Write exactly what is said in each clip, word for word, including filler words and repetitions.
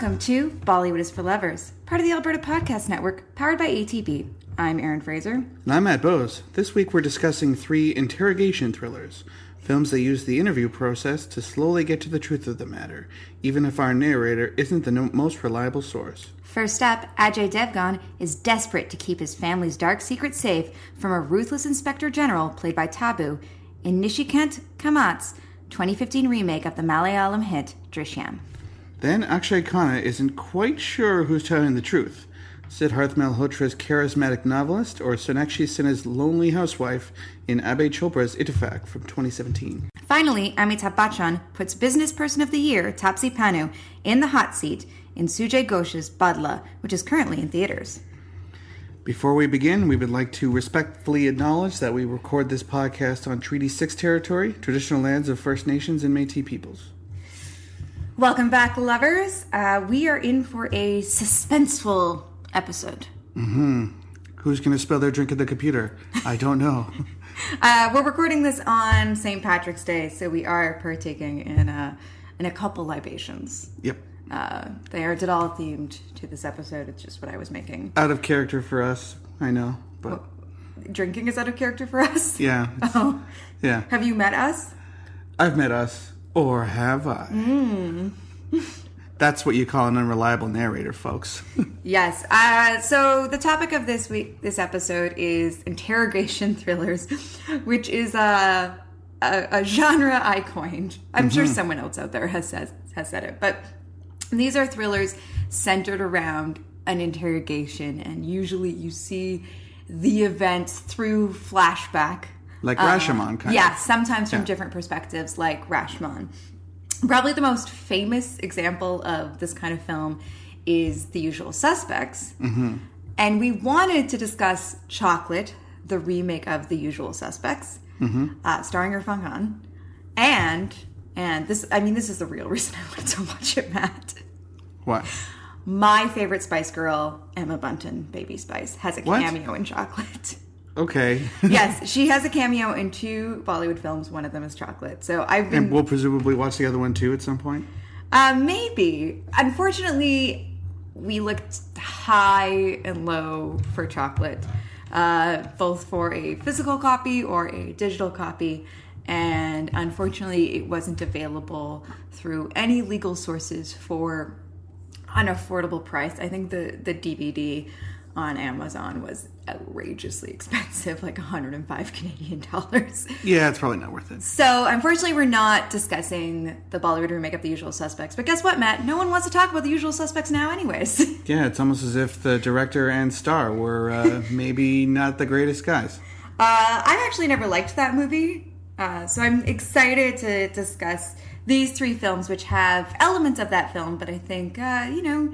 Welcome to Bollywood is for Lovers, part of the Alberta Podcast Network, powered by A T B. I'm Aaron Fraser. And I'm Matt Bose. This week we're discussing three interrogation thrillers, films that use the interview process to slowly get to the truth of the matter, even if our narrator isn't the no- most reliable source. First up, Ajay Devgn is desperate to keep his family's dark secret safe from a ruthless Inspector General played by Tabu in Nishikant Kamat's twenty fifteen remake of the Malayalam hit Drishyam. Then Akshay Khanna isn't quite sure who's telling the truth. Siddharth Malhotra's charismatic novelist or Sonakshi Sinha's lonely housewife in Abhay Chopra's Ittefaq from twenty seventeen. Finally, Amitabh Bachchan puts Business Person of the Year Tapsee Pannu in the hot seat in Sujay Ghosh's Badla, which is currently in theaters. Before we begin, we would like to respectfully acknowledge that we record this podcast on Treaty six territory, traditional lands of First Nations and Métis peoples. Welcome back, lovers. Uh, we are in for a suspenseful episode. Mm-hmm. Who's going to spill their drink at the computer? I don't know. uh, we're recording this on Saint Patrick's Day, so we are partaking in a, in a couple libations. Yep. Uh, they are all themed to this episode. It's just what I was making. Out of character for us, I know. But well, drinking is out of character for us? Yeah. Oh. Yeah. Have you met us? I've met us. Or have I? Mm. That's what you call an unreliable narrator, folks. Yes. Uh, so the topic of this week, this episode, is interrogation thrillers, which is a, a, a genre I coined. I'm mm-hmm. sure someone else out there has, has has said it, but these are thrillers centered around an interrogation, and usually you see the events through flashback. Like Rashomon, uh, kind yeah, of. Yeah, sometimes from yeah. different perspectives, like Rashomon. Probably the most famous example of this kind of film is The Usual Suspects. Mm-hmm. And we wanted to discuss Chocolate, the remake of The Usual Suspects, mm-hmm. uh, starring Irfan Khan. And, and this, I mean, this is the real reason I wanted to watch it, Matt. What? My favorite Spice Girl, Emma Bunton, Baby Spice, has a what? cameo in Chocolate. Okay. Yes, she has a cameo in two Bollywood films. One of them is Chocolate. So I've been... And we'll presumably watch the other one too at some point? Uh, maybe. Unfortunately, we looked high and low for Chocolate, uh, both for a physical copy or a digital copy. And unfortunately, it wasn't available through any legal sources for an affordable price. I think the, the D V D on Amazon was outrageously expensive, like one hundred five Canadian dollars. Yeah, it's probably not worth it. So, unfortunately, we're not discussing the Bollywood remake of The Usual Suspects. But guess what, Matt? No one wants to talk about The Usual Suspects now anyways. Yeah, it's almost as if the director and star were uh, maybe not the greatest guys. Uh, I've actually never liked that movie. Uh, so I'm excited to discuss these three films, which have elements of that film. But I think, uh, you know...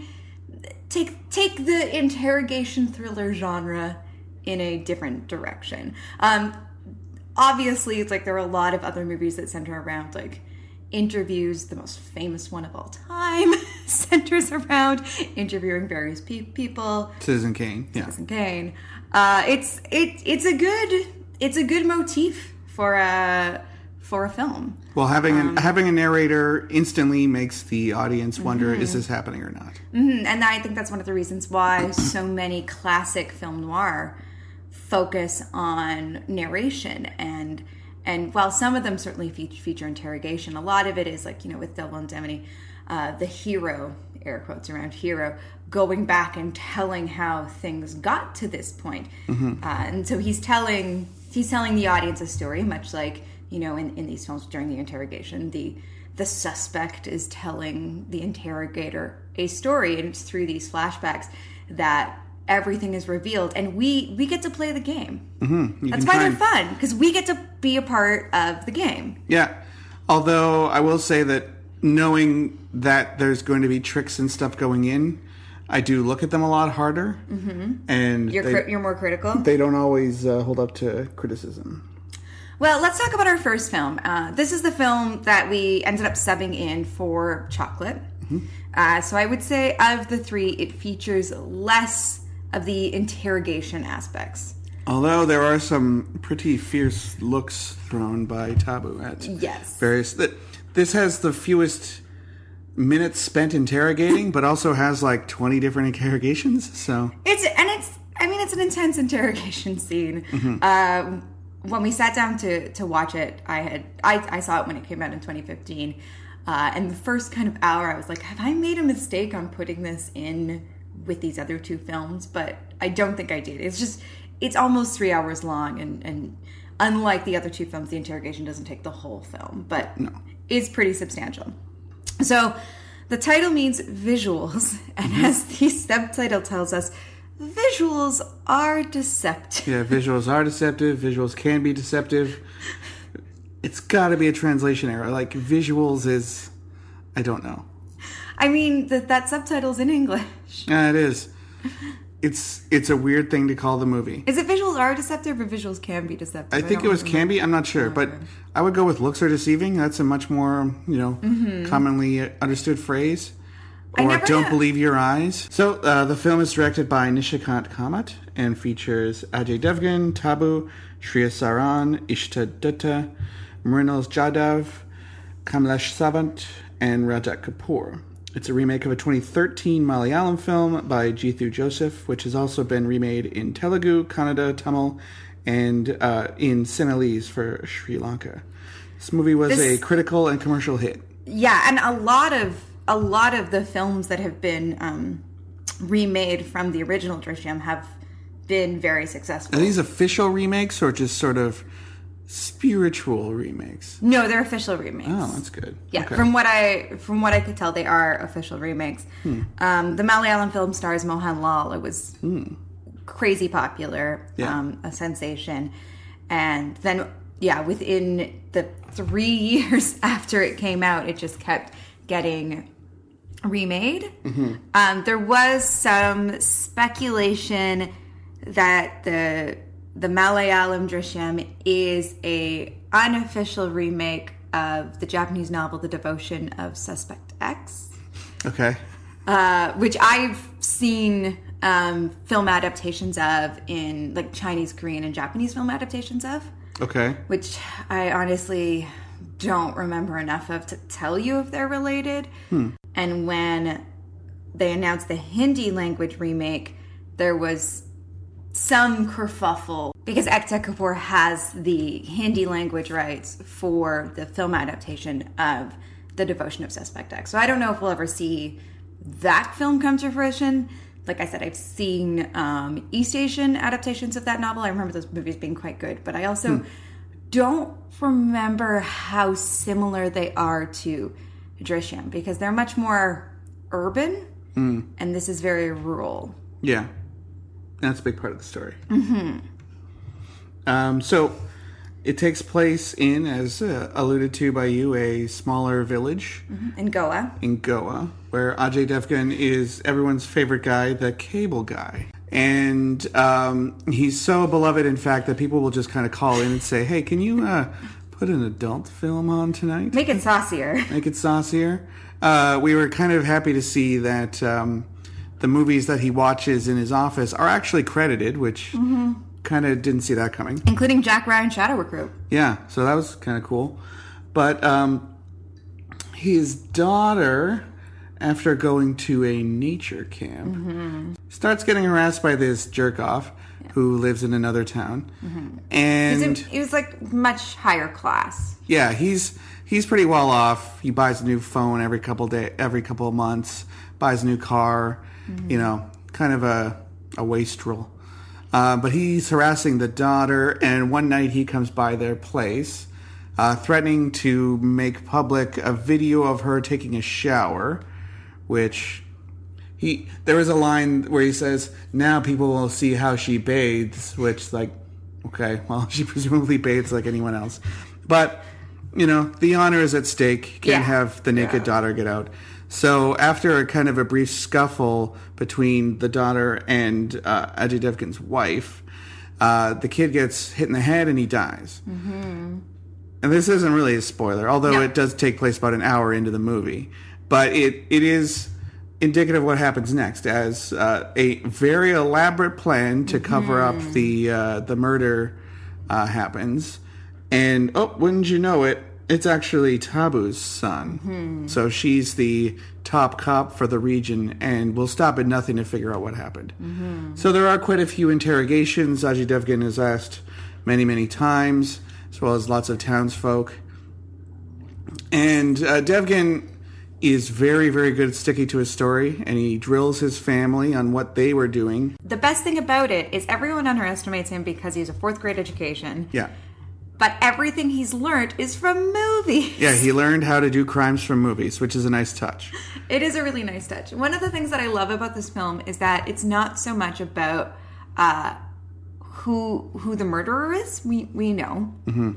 Take take the interrogation thriller genre in a different direction. Um, obviously, it's like there are a lot of other movies that center around like interviews. The most famous one of all time centers around interviewing various pe- people. Citizen Kane, yeah. Citizen Kane. Uh, it's it it's a good it's a good motif for a for a film. Well, having an, um, having a narrator instantly makes the audience wonder, mm-hmm. is this happening or not? Mm-hmm. And I think that's one of the reasons why so many classic film noir focus on narration. And and while some of them certainly feature, feature interrogation, a lot of it is like, you know, with Double Indemnity, uh, the hero, air quotes around hero, going back and telling how things got to this point. Mm-hmm. Uh, and so he's telling he's telling the audience a story, much like, you know, in, in these films during the interrogation, the the suspect is telling the interrogator a story, and it's through these flashbacks that everything is revealed, and we, we get to play the game. Mm-hmm. That's why they're fun, because we get to be a part of the game. Yeah, although I will say that knowing that there's going to be tricks and stuff going in, I do look at them a lot harder. Mm-hmm. And you're, they, cri- you're more critical? They don't always uh, hold up to criticism. Well, let's talk about our first film. Uh, this is the film that we ended up subbing in for Chocolate. Mm-hmm. Uh, so I would say of the three, it features less of the interrogation aspects. Although there are some pretty fierce looks thrown by Tabu at yes. various... Th- this has the fewest minutes spent interrogating, but also has like twenty different interrogations. So it's and it's I mean it's an intense interrogation scene. Mm-hmm. Uh, when we sat down to to watch it, I had I, I saw it when it came out in twenty fifteen, uh, and the first kind of hour I was like, have I made a mistake on putting this in with these other two films? But I don't think I did. It's just it's almost three hours long, and and unlike the other two films, the interrogation doesn't take the whole film, but no. It's pretty substantial. So the title means visuals, and mm-hmm. as the subtitle tells us, visuals are deceptive. Yeah, visuals are deceptive. Visuals can be deceptive. It's got to be a translation error. Like, visuals is... I don't know. I mean, that that subtitle's in English. Yeah, it is. It's it's a weird thing to call the movie. Is it visuals are deceptive or visuals can be deceptive? I think I it was can be. I'm not sure. But I would go with looks are deceiving. That's a much more, you know, mm-hmm. commonly understood phrase. Or don't have. Believe your eyes. So uh, the film is directed by Nishikant Kamat and features Ajay Devgn, Tabu, Shreya Saran, Ishta Dutta, Mrinal Jadav, Kamlesh Savant, and Rajat Kapoor. It's a remake of a twenty thirteen Malayalam film by Jeethu Joseph, which has also been remade in Telugu, Kannada, Tamil, and uh, in Sinhalese for Sri Lanka. This movie was this, a critical and commercial hit. Yeah, and a lot of a lot of the films that have been um, remade from the original Drishyam have been very successful. Are these official remakes or just sort of spiritual remakes? No, they're official remakes. Oh, that's good. Yeah, okay. from what I from what I could tell, they are official remakes. Hmm. Um, the Malayalam film stars Mohanlal. It was hmm. crazy popular, yeah. um, a sensation, and then yeah, within the three years after it came out, it just kept getting remade. Mm-hmm. Um, there was some speculation that the The Malayalam Drishyam is a unofficial remake of the Japanese novel The Devotion of Suspect X. Okay. Uh, which I've seen um, film adaptations of in, like, Chinese, Korean, and Japanese film adaptations of. Okay. Which I honestly don't remember enough of to tell you if they're related. Hmm. And when they announced the Hindi language remake, there was some kerfuffle because Ekta Kapoor has the Hindi language rights for the film adaptation of The Devotion of Suspect X. So I don't know if we'll ever see that film come to fruition. Like I said, I've seen um, East Asian adaptations of that novel. I remember those movies being quite good, but I also hmm. don't remember how similar they are to Drishyam because they're much more urban hmm. and this is very rural. Yeah. That's a big part of the story. Mm-hmm. Um, so it takes place in, as uh, alluded to by you, a smaller village. Mm-hmm. In Goa. In Goa, where Ajay Devgn is everyone's favorite guy, the cable guy. And um, he's so beloved, in fact, that people will just kind of call in and say, hey, can you uh, put an adult film on tonight? Make it saucier. Make it saucier. Uh, we were kind of happy to see that... Um, the movies that he watches in his office are actually credited, which mm-hmm. kind of didn't see that coming. Including Jack Ryan Shadow Recruit. Yeah, so that was kind of cool. But um, his daughter, after going to a nature camp, mm-hmm. starts getting harassed by this jerk-off yeah. who lives in another town. Mm-hmm. And he was, like, much higher class. Yeah, he's he's pretty well off. He buys a new phone every couple day, every couple of months, buys a new car. You know, kind of a, a wastrel. Uh, but he's harassing the daughter, and one night he comes by their place, uh, threatening to make public a video of her taking a shower, which he... There is a line where he says, now people will see how she bathes, which, like, okay, well, she presumably bathes like anyone else. But, you know, the honor is at stake. Can't yeah. have the naked yeah. daughter get out. So after a kind of a brief scuffle between the daughter and uh, Ajay Devgan's wife, uh, the kid gets hit in the head and he dies. Mm-hmm. And this isn't really a spoiler, although no. it does take place about an hour into the movie. But it, it is indicative of what happens next as uh, a very elaborate plan to cover mm-hmm. up the, uh, the murder uh, happens. And, oh, wouldn't you know it, It's actually Tabu's son. Mm-hmm. So she's the top cop for the region and will stop at nothing to figure out what happened. Mm-hmm. So there are quite a few interrogations. Ajay Devgn is asked many, many times, as well as lots of townsfolk. And uh, Devgn is very, very good at sticking to his story, and he drills his family on what they were doing. The best thing about it is everyone underestimates him because he has a fourth grade education. Yeah. But everything he's learned is from movies. Yeah, he learned how to do crimes from movies, which is a nice touch. It is a really nice touch. One of the things that I love about this film is that it's not so much about uh, who who the murderer is. We, we know. Mm-hmm.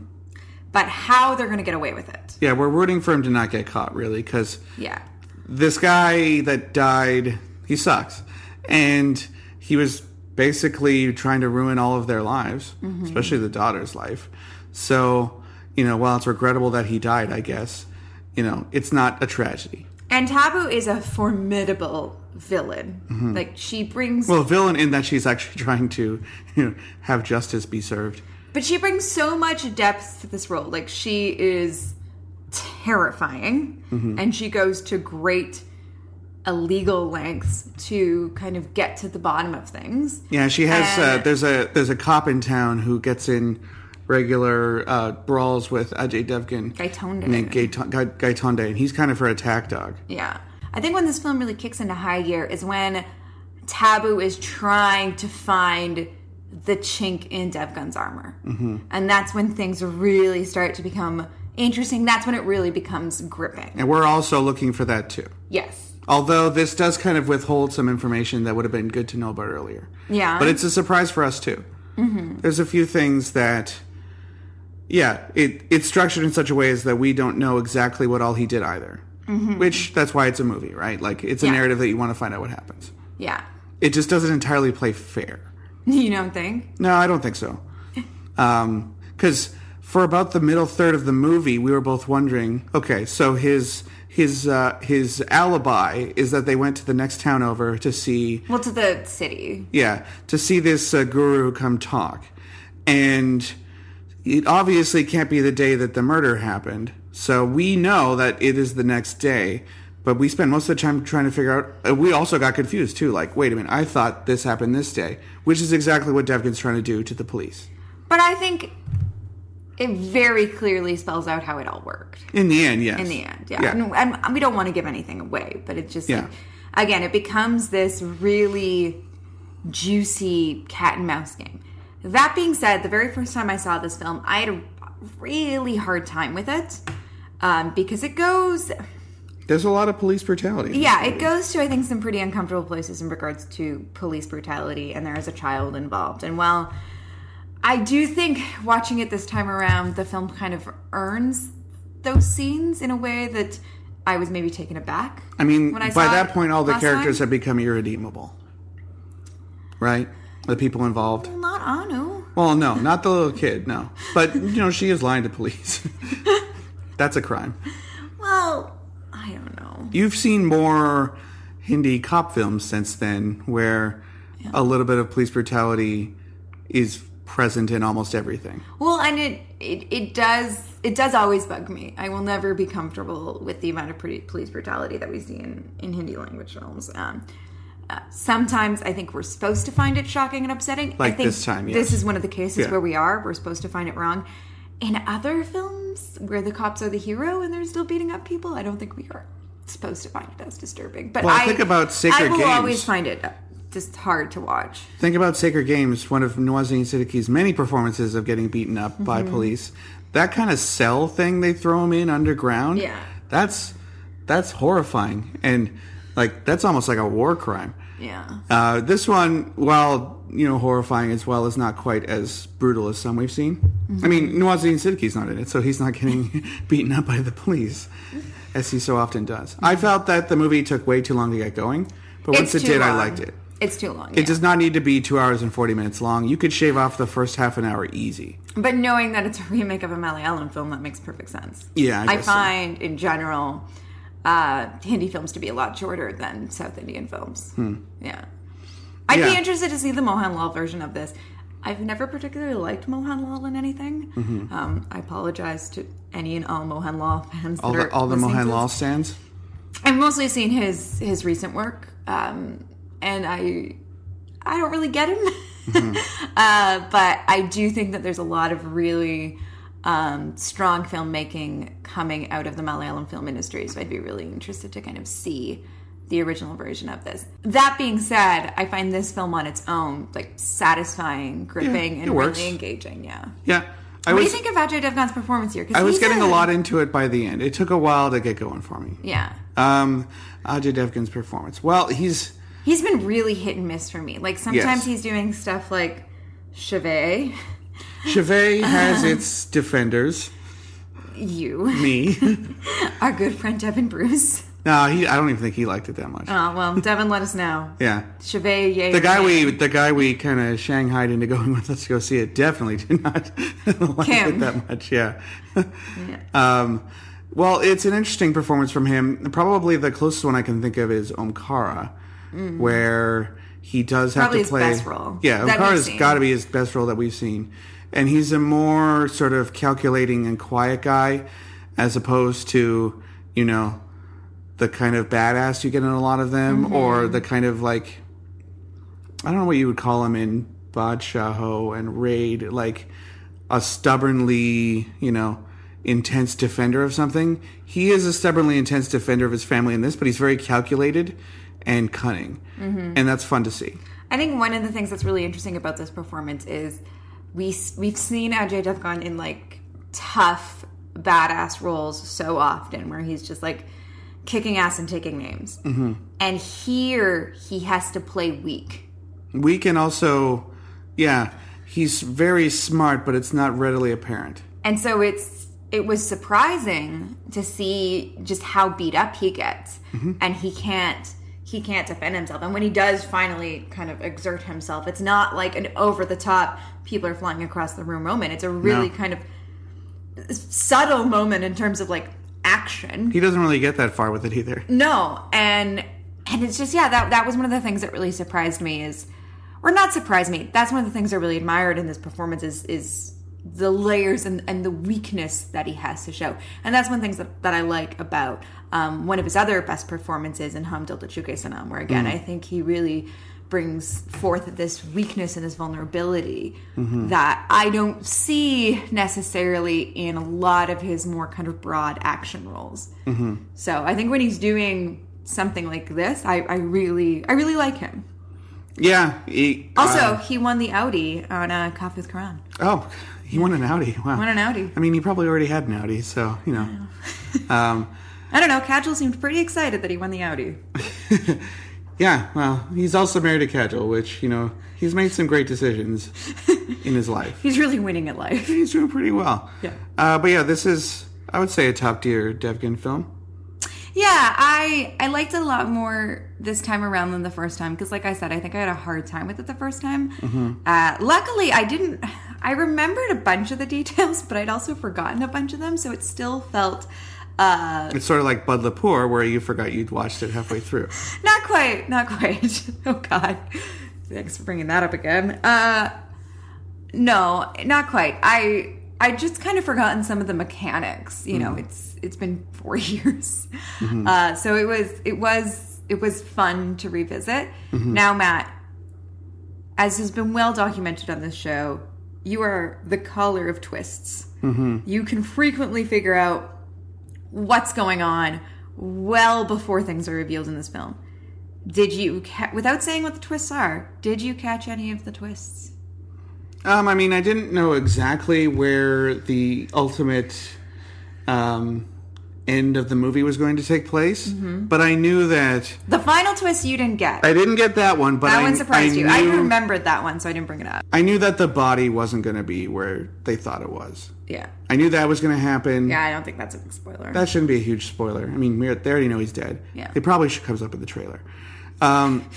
But how they're going to get away with it. Yeah, we're rooting for him to not get caught, really, because yeah. this guy that died, he sucks. And he was basically trying to ruin all of their lives, mm-hmm. especially the daughter's life. So, you know, while it's regrettable that he died, I guess, you know, it's not a tragedy. And Tabu is a formidable villain. Mm-hmm. Like, she brings... Well, villain in that she's actually trying to, you know, have justice be served. But she brings so much depth to this role. Like, she is terrifying. Mm-hmm. And she goes to great illegal lengths to kind of get to the bottom of things. Yeah, she has... And, uh, there's a there's a cop in town who gets in... regular uh, brawls with Ajay Devgn. Gaitonde. And Gaitonde, Gaitonde, and he's kind of her attack dog. Yeah. I think when this film really kicks into high gear is when Tabu is trying to find the chink in Devgun's armor. Mm-hmm. And that's when things really start to become interesting. That's when it really becomes gripping. And we're also looking for that, too. Yes. Although this does kind of withhold some information that would have been good to know about earlier. Yeah. But it's a surprise for us, too. Mm-hmm. There's a few things that... Yeah, it, it's structured in such a way as that we don't know exactly what all he did either. Mm-hmm. Which, that's why it's a movie, right? Like, it's a yeah. narrative that you want to find out what happens. Yeah. It just doesn't entirely play fair. You don't think? No, I don't think so. Um, 'cause for about the middle third of the movie, we were both wondering, okay, so his... His uh, his alibi is that they went to the next town over to see... Well, to the city. Yeah, to see this uh, guru come talk. And it obviously can't be the day that the murder happened. So we know that it is the next day. But we spent most of the time trying to figure out... Uh, we also got confused, too. Like, wait a minute, I thought this happened this day. Which is exactly what Devgun's trying to do to the police. But I think... It very clearly spells out how it all worked. In the end, yes. In the end, yeah. yeah. And, and we don't want to give anything away, but it just, yeah. like, again, it becomes this really juicy cat and mouse game. That being said, the very first time I saw this film, I had a really hard time with it um, because it goes... There's a lot of police brutality. Yeah, it goes to, I think, some pretty uncomfortable places in regards to police brutality, and there is a child involved. And while... I do think watching it this time around, the film kind of earns those scenes in a way that I was maybe taken aback. I mean, when I by saw that point, all the characters time. have become irredeemable, right? The people involved. Well, not Anu. Well, no, not the little kid, no. But, you know, she is lying to police. That's a crime. Well, I don't know. You've seen more Hindi cop films since then where yeah. a little bit of police brutality is... present in almost everything. Well, and it, it it does it does always bug me. I will never be comfortable with the amount of police brutality that we see in, in Hindi language films. Um, uh, sometimes I think we're supposed to find it shocking and upsetting. Like I think this time, yes. This is one of the cases yeah. where we are. We're supposed to find it wrong. In other films where the cops are the hero and they're still beating up people, I don't think we are supposed to find it as disturbing. But well, I think about Sacred Games. I will games. always find it uh, just hard to watch. Think about Sacred Games, one of Noazneen Siddiqui's many performances of getting beaten up mm-hmm. by police. That kind of cell thing they throw him in underground. Yeah. That's that's horrifying. And like that's almost like a war crime. Yeah. Uh, this one, while you know, horrifying as well, is not quite as brutal as some we've seen. Mm-hmm. I mean, Noazneen Siddiqui's not in it, so he's not getting beaten up by the police as he so often does. Mm-hmm. I felt that the movie took way too long to get going, but it's once it did, long. I liked it. It's too long. It yeah. does not need to be two hours and forty minutes long. You could shave off the first half an hour easy. But knowing that it's a remake of a Malayalam film, that makes perfect sense. Yeah, I, I find so. in general uh, Hindi films to be a lot shorter than South Indian films. Hmm. Yeah, I'd yeah. be interested to see the Mohanlal version of this. I've never particularly liked Mohanlal in anything. Mm-hmm. Um, I apologize to any and all Mohanlal fans. All that the, are all the Mohanlal stands? I've mostly seen his his recent work, um, and I I don't really get him. Mm-hmm. uh, but I do think that there's a lot of really um, strong filmmaking coming out of the Malayalam film industry, so I'd be really interested to kind of see the original version of this. That being said, I find this film on its own like satisfying, gripping, yeah, and works. Really engaging. Yeah. Yeah. I what was, do you think of Ajay Devgn's performance here? I was getting a lot into it by the end. It took a while to get going for me. Yeah. Um, Ajay Devgn's performance. Well, he's... He's been really hit and miss for me. Like, sometimes yes. he's doing stuff like Chavez. Chavez has its defenders. You. Me. Our good friend Devin Bruce. No, he, I don't even think he liked it that much. Oh, well, Devin, let us know. Yeah. Chavez, yay. The guy yay. we the guy we kind of shanghaied into going with, let's go see it, definitely did not like Kim. it that much. Yeah. yeah. Um, well, it's an interesting performance from him. Probably the closest one I can think of is Omkara, mm. where he does have Probably to play... Probably his best role. Yeah, Omkara's got to be his best role that we've seen. And he's a more sort of calculating and quiet guy as opposed to, you know... the kind of badass you get in a lot of them, mm-hmm. or the kind of, like, I don't know what you would call him in Badshaho and Raid, like a stubbornly, you know, intense defender of something. He is a stubbornly intense defender of his family in this, but he's very calculated and cunning. Mm-hmm. And that's fun to see. I think one of the things that's really interesting about this performance is we, we've seen Ajay Devgn in, like, tough, badass roles so often where he's just, like, kicking ass and taking names. Mm-hmm. And here, he has to play weak. Weak and also, yeah, he's very smart, but it's not readily apparent. And so it's it was surprising to see just how beat up he gets. Mm-hmm. And he can't he can't defend himself. And when he does finally kind of exert himself, it's not like an over-the-top, people are flying across the room moment. It's a really no. kind of subtle moment in terms of, like, action. He doesn't really get that far with it either. No, and and it's just, yeah, that that was one of the things that really surprised me is, or not surprised me, that's one of the things I really admired in this performance is is the layers and, and the weakness that he has to show. And that's one of the things that, that I like about um, one of his other best performances in Hum Dilda Chuke Sanam, where again, mm-hmm. I think he really brings forth this weakness and this vulnerability mm-hmm. that I don't see necessarily in a lot of his more kind of broad action roles. Mm-hmm. So I think when he's doing something like this, I, I really, I really like him. Yeah. He, also, uh, he won the Audi on uh, Coffee with Karan. Oh, he won an Audi. Wow. Won an Audi. I mean, he probably already had an Audi, so you know. I um, I don't know. Kajol seemed pretty excited that he won the Audi. Yeah, well, he's also married to Kajol, which, you know, he's made some great decisions in his life. He's really winning at life. He's doing pretty well. Yeah. Uh, but yeah, this is, I would say, a top-tier Devgn film. Yeah, I I liked it a lot more this time around than the first time, because like I said, I think I had a hard time with it the first time. Mm-hmm. Uh, luckily, I didn't, I remembered a bunch of the details, but I'd also forgotten a bunch of them, so it still felt... Uh, it's sort of like Badla Poor, where you forgot you'd watched it halfway through. Not quite, not quite. Oh, God. Thanks for bringing that up again. Uh, no, not quite. I I just kind of forgotten some of the mechanics. You know, mm-hmm. it's it's been four years. Mm-hmm. Uh, so it was it was it was fun to revisit. Mm-hmm. Now, Matt, as has been well documented on this show, you are the caller of twists. Mm-hmm. You can frequently figure out what's going on well before things are revealed in this film. Did you, ca- without saying what the twists are, did you catch any of the twists? Um, I mean, I didn't know exactly where the ultimate um, end of the movie was going to take place, mm-hmm. but I knew that... The final twist you didn't get. I didn't get that one, but that I That one surprised I you. Knew, I remembered that one, so I didn't bring it up. I knew that the body wasn't going to be where they thought it was. Yeah. I knew that was going to happen. Yeah, I don't think that's a big spoiler. That shouldn't be a huge spoiler. I mean, we're, they already know he's dead. Yeah. It probably should comes up in the trailer. Um,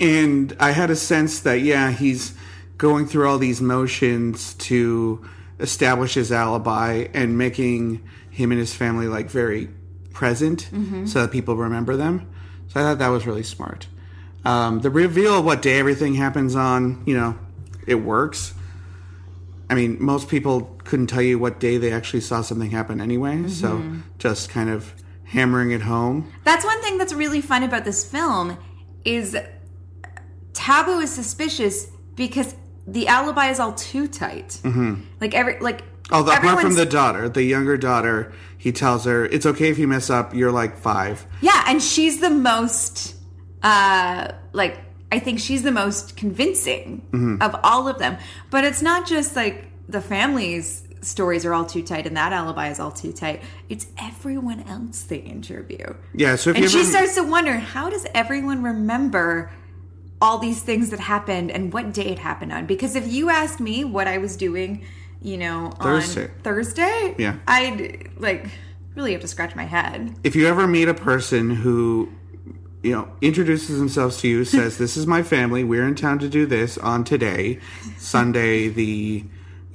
and I had a sense that, yeah, he's going through all these motions to establish his alibi and making him and his family, like, very present mm-hmm. so that people remember them. So I thought that was really smart. Um, the reveal of what day everything happens on, you know... it works. I mean, most people couldn't tell you what day they actually saw something happen anyway, mm-hmm. so just kind of hammering it home. That's one thing that's really fun about this film is Tabu is suspicious because the alibi is all too tight. Mm-hmm. Like every like oh, the one from the daughter, the younger daughter, he tells her, it's okay if you mess up, you're like five. Yeah, and she's the most, uh, like, I think she's the most convincing mm-hmm. of all of them. But it's not just like the family's stories are all too tight and that alibi is all too tight. It's everyone else they interview. Yeah, so if and you she ever... starts to wonder, how does everyone remember all these things that happened and what day it happened on? Because if you asked me what I was doing... You know, Thursday. on Thursday, yeah. I'd, like, really have to scratch my head. If you ever meet a person who, you know, introduces themselves to you, says, this is my family, we're in town to do this on today, Sunday the, you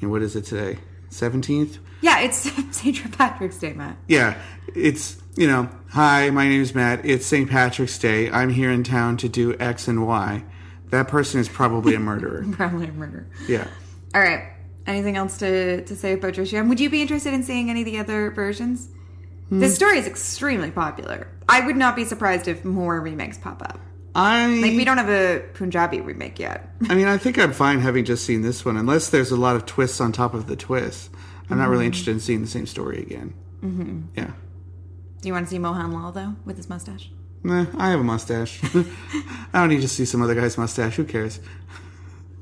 know, what is it today? seventeenth? Yeah, it's Saint Patrick's Day, Matt. Yeah, it's, you know, hi, my name's Matt, it's Saint Patrick's Day, I'm here in town to do X and Y. That person is probably a murderer. Probably a murderer. Yeah. All right. Anything else to, to say about Drishyam? Would you be interested in seeing any of the other versions? Mm. This story is extremely popular. I would not be surprised if more remakes pop up. I like we don't have a Punjabi remake yet. I mean, I think I'm fine having just seen this one, unless there's a lot of twists on top of the twists. I'm mm-hmm. not really interested in seeing the same story again. Mm-hmm. Yeah. Do you want to see Mohanlal though with his mustache? Nah, I have a mustache. I don't need to see some other guy's mustache. Who cares?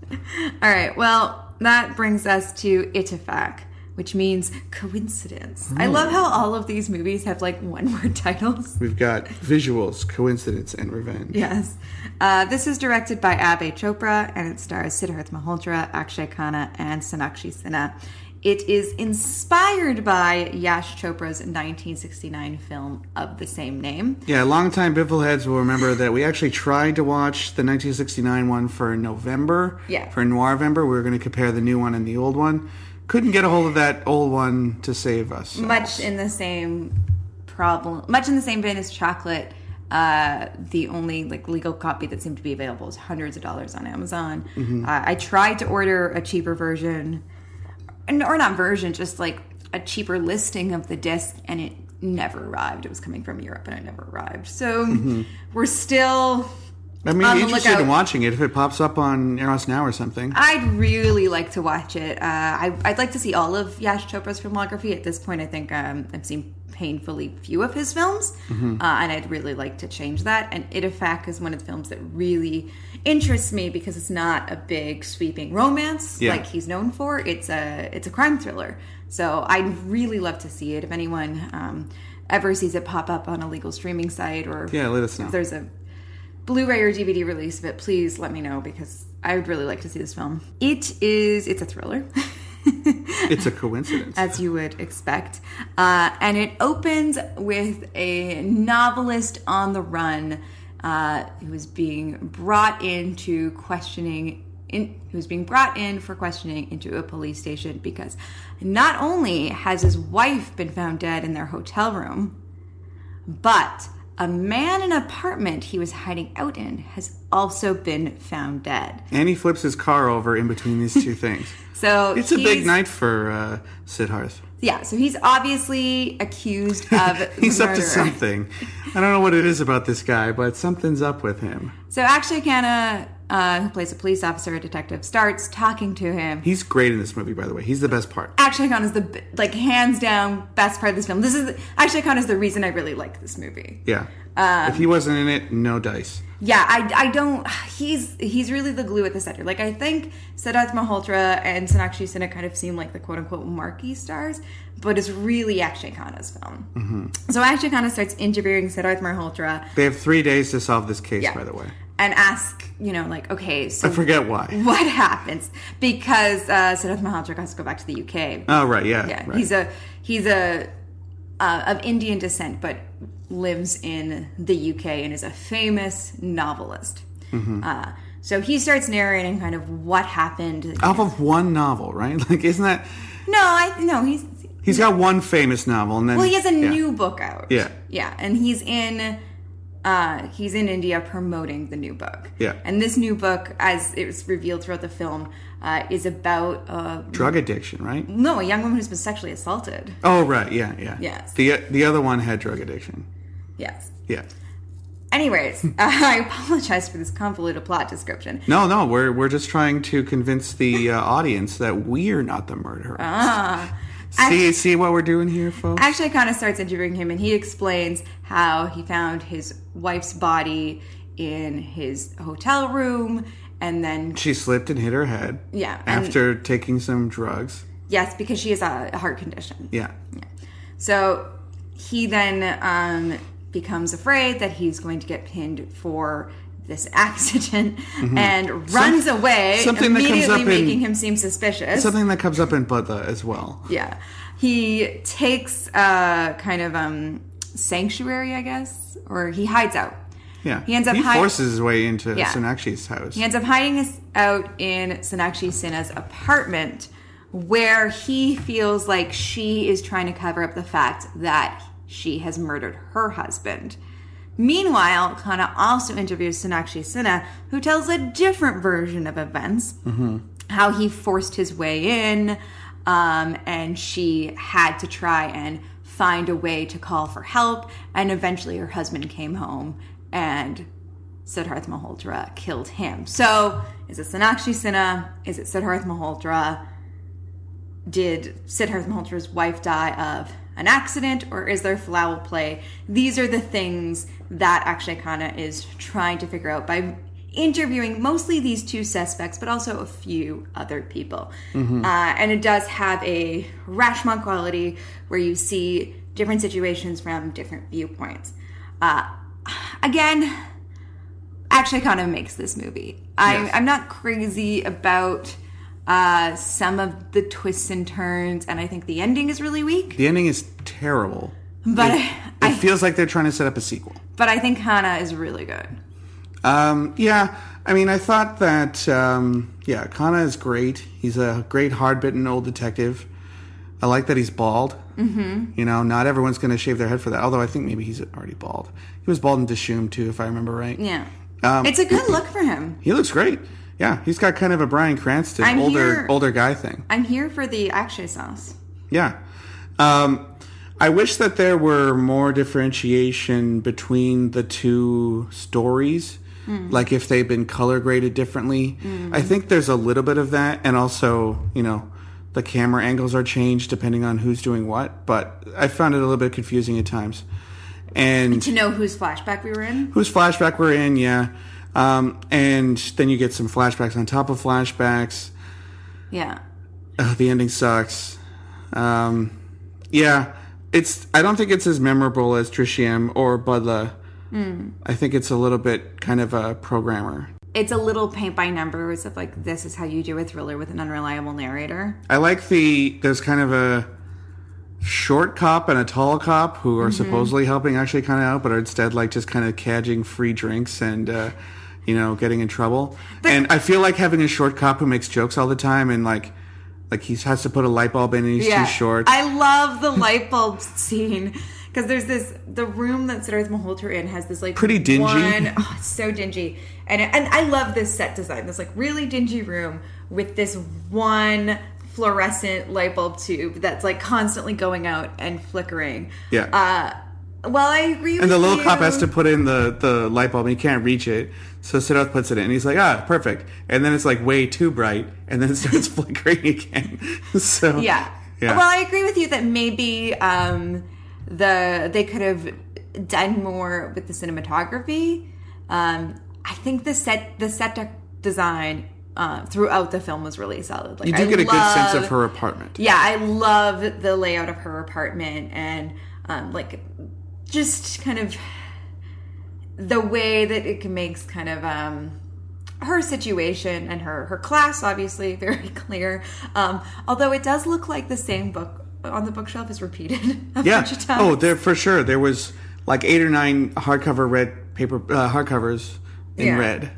All right. Well. That brings us to Ittefaq, which means coincidence. Oh. I love how all of these movies have, like, one-word titles. We've got visuals, coincidence, and revenge. Yes. Uh, this is directed by Abhay Chopra, and it stars Siddharth Malhotra, Akshay Khanna, and Sonakshi Sinha. It is inspired by Yash Chopra's nineteen sixty-nine film of the same name. Yeah, longtime Biffle heads will remember that we actually tried to watch the nineteen sixty-nine one for November. Yeah. For Noirvember. We were going to compare the new one and the old one. Couldn't get a hold of that old one to save us. So. Much in the same problem. Much in the same bin as Chocolate. Uh, the only like legal copy that seemed to be available is hundreds of dollars on Amazon. Mm-hmm. Uh, I tried to order a cheaper version. Or not version, just like a cheaper listing of the disc, and it never arrived. It was coming from Europe, and it never arrived. So mm-hmm. we're still. I mean, on the interested lookout. In watching it if it pops up on Eros Now or something. I'd really like to watch it. Uh, I, I'd like to see all of Yash Chopra's filmography. At this point, I think um, I've seen painfully few of his films, mm-hmm. uh, and I'd really like to change that. And Ittefaq is one of the films that really interests me because it's not a big sweeping romance yeah. like he's known for. It's a it's a crime thriller. So I'd really love to see it. If anyone um, ever sees it pop up on a legal streaming site or yeah, let us know. If there's a Blu-ray or D V D release of it, please let me know because I would really like to see this film. It is, it's a thriller. It's a coincidence. As you would expect. Uh, and it opens with a novelist on the run uh, who is being brought into questioning, in, who is being brought in for questioning into a police station because not only has his wife been found dead in their hotel room, but a man in an apartment he was hiding out in has also been found dead. And he flips his car over in between these two things. So it's a big night for uh, Siddharth. Yeah, so he's obviously accused of He's murder. Up to something. I don't know what it is about this guy, but something's up with him. So Akshay Khanna, uh, who plays a police officer, a detective, starts talking to him. He's great in this movie, by the way. He's the best part. Akshay Khanna is the, like, hands down best part of this film. This is Akshay Khanna is the reason I really like this movie. Yeah. Um, if he wasn't in it, no dice. Yeah, I, I don't... He's he's really the glue at the center. Like, I think Siddharth Malhotra and Sonakshi Sinha kind of seem like the quote-unquote marquee stars, but it's really Akshay Khanna's film. Mm-hmm. So Akshay Khanna starts interviewing Siddharth Malhotra. They have three days to solve this case, yeah. by the way. And ask, you know, like, okay, so... I forget why. What happens? Because uh, Siddharth Malhotra has to go back to the U K. Oh, right, yeah. Yeah, right. He's a... He's a... Uh, of Indian descent, but lives in the U K and is a famous novelist. Mm-hmm. Uh, so he starts narrating kind of what happened. Off of one novel, right? Like, isn't that... No, I no, he's... He's got one famous novel, and then... Well, he has a yeah. new book out. Yeah. Yeah, and he's in... Uh, he's in India promoting the new book. Yeah. And this new book, as it was revealed throughout the film, uh, is about... Uh, drug addiction, right? No, a young woman who's been sexually assaulted. Oh, right. Yeah, yeah. Yes. The, the other one had drug addiction. Yes. Yeah. Anyways, uh, I apologize for this convoluted plot description. No, no, we're we're just trying to convince the uh, audience that we're not the murderers. Ah. See, see what we're doing here, folks? Akshay Khanna starts interviewing him, and he explains how he found his wife's body in his hotel room, and then... She slipped and hit her head. Yeah. After and, taking some drugs. Yes, because she has a heart condition. Yeah. yeah. So he then um, becomes afraid that he's going to get pinned for this accident mm-hmm. and runs Some, away, something immediately that comes up making in, him seem suspicious. Something that comes up in Badla as well. Yeah. He takes a kind of um, sanctuary, I guess, or he hides out. Yeah. He ends up He hide- forces his way into yeah. Sonakshi's house. He ends up hiding out in Sonakshi Sinha's apartment, where he feels like she is trying to cover up the fact that she has murdered her husband. Meanwhile, Khanna also interviews Sonakshi Sinha, who tells a different version of events, mm-hmm. how he forced his way in, um, and she had to try and find a way to call for help, and eventually her husband came home, and Siddharth Malhotra killed him. So, is it Sonakshi Sinha? Is it Siddharth Malhotra? Did Siddharth Malhotra's wife die of an accident, or is there foul play? These are the things that Akshay Khanna is trying to figure out by interviewing mostly these two suspects, but also a few other people. Mm-hmm. Uh, and it does have a Rashomon quality where you see different situations from different viewpoints. Uh, again, Akshay Khanna makes this movie. Yes. I, I'm not crazy about... Uh, some of the twists and turns, and I think the ending is really weak. The ending is terrible. But It, I, I, it feels like they're trying to set up a sequel. But I think Khanna is really good. Um, yeah, I mean, I thought that, um, yeah, Khanna is great. He's a great, hard-bitten old detective. I like that he's bald. Mm-hmm. You know, not everyone's going to shave their head for that, although I think maybe he's already bald. He was bald in Drishyam, too, if I remember right. Yeah. Um, it's a good look for him. He looks great. Yeah, he's got kind of a Bryan Cranston, I'm older here, older guy thing. I'm here for the Akshay sauce. Yeah. Um, I wish that there were more differentiation between the two stories, mm. like if they've been color graded differently. Mm. I think there's a little bit of that, and also, you know, the camera angles are changed depending on who's doing what, but I found it a little bit confusing at times. And to know whose flashback we were in? Whose flashback we're in, yeah. Um, and then you get some flashbacks on top of flashbacks. Yeah. Oh, the ending sucks. Um, yeah. It's, I don't think it's as memorable as Drishyam or Badla. Mm. I think it's a little bit kind of a programmer. It's a little paint by numbers of like, this is how you do a thriller with an unreliable narrator. I like the, there's kind of a short cop and a tall cop who are mm-hmm. supposedly helping Akshay Khanna out, but are instead like just kind of cadging free drinks and, uh, you know, getting in trouble. But and I feel like having a short cop who makes jokes all the time and, like, like he has to put a light bulb in and he's yeah. too short. I love the light bulb scene. Because there's this, the room that Siddharth Malhotra in has this, like, pretty dingy. One, oh, it's so dingy. And, and I love this set design. This, like, really dingy room with this one fluorescent light bulb tube that's, like, constantly going out and flickering. Yeah. Uh, well, I agree and with you. And the little cop has to put in the, the light bulb and he can't reach it. So Siddharth puts it in. And he's like, ah, perfect. And then it's, like, way too bright. And then it starts flickering again. So yeah. yeah. Well, I agree with you that maybe um, the they could have done more with the cinematography. Um, I think the set the set de- design... Uh, throughout the film was really solid. Like, you do get I a love, good sense of her apartment. Yeah, I love the layout of her apartment and um, like just kind of the way that it makes kind of um, her situation and her, her class obviously very clear. Um, although it does look like the same book on the bookshelf is repeated a yeah. bunch of times. Oh, there for sure. There was like eight or nine hardcover red paper uh, hardcovers in yeah. red.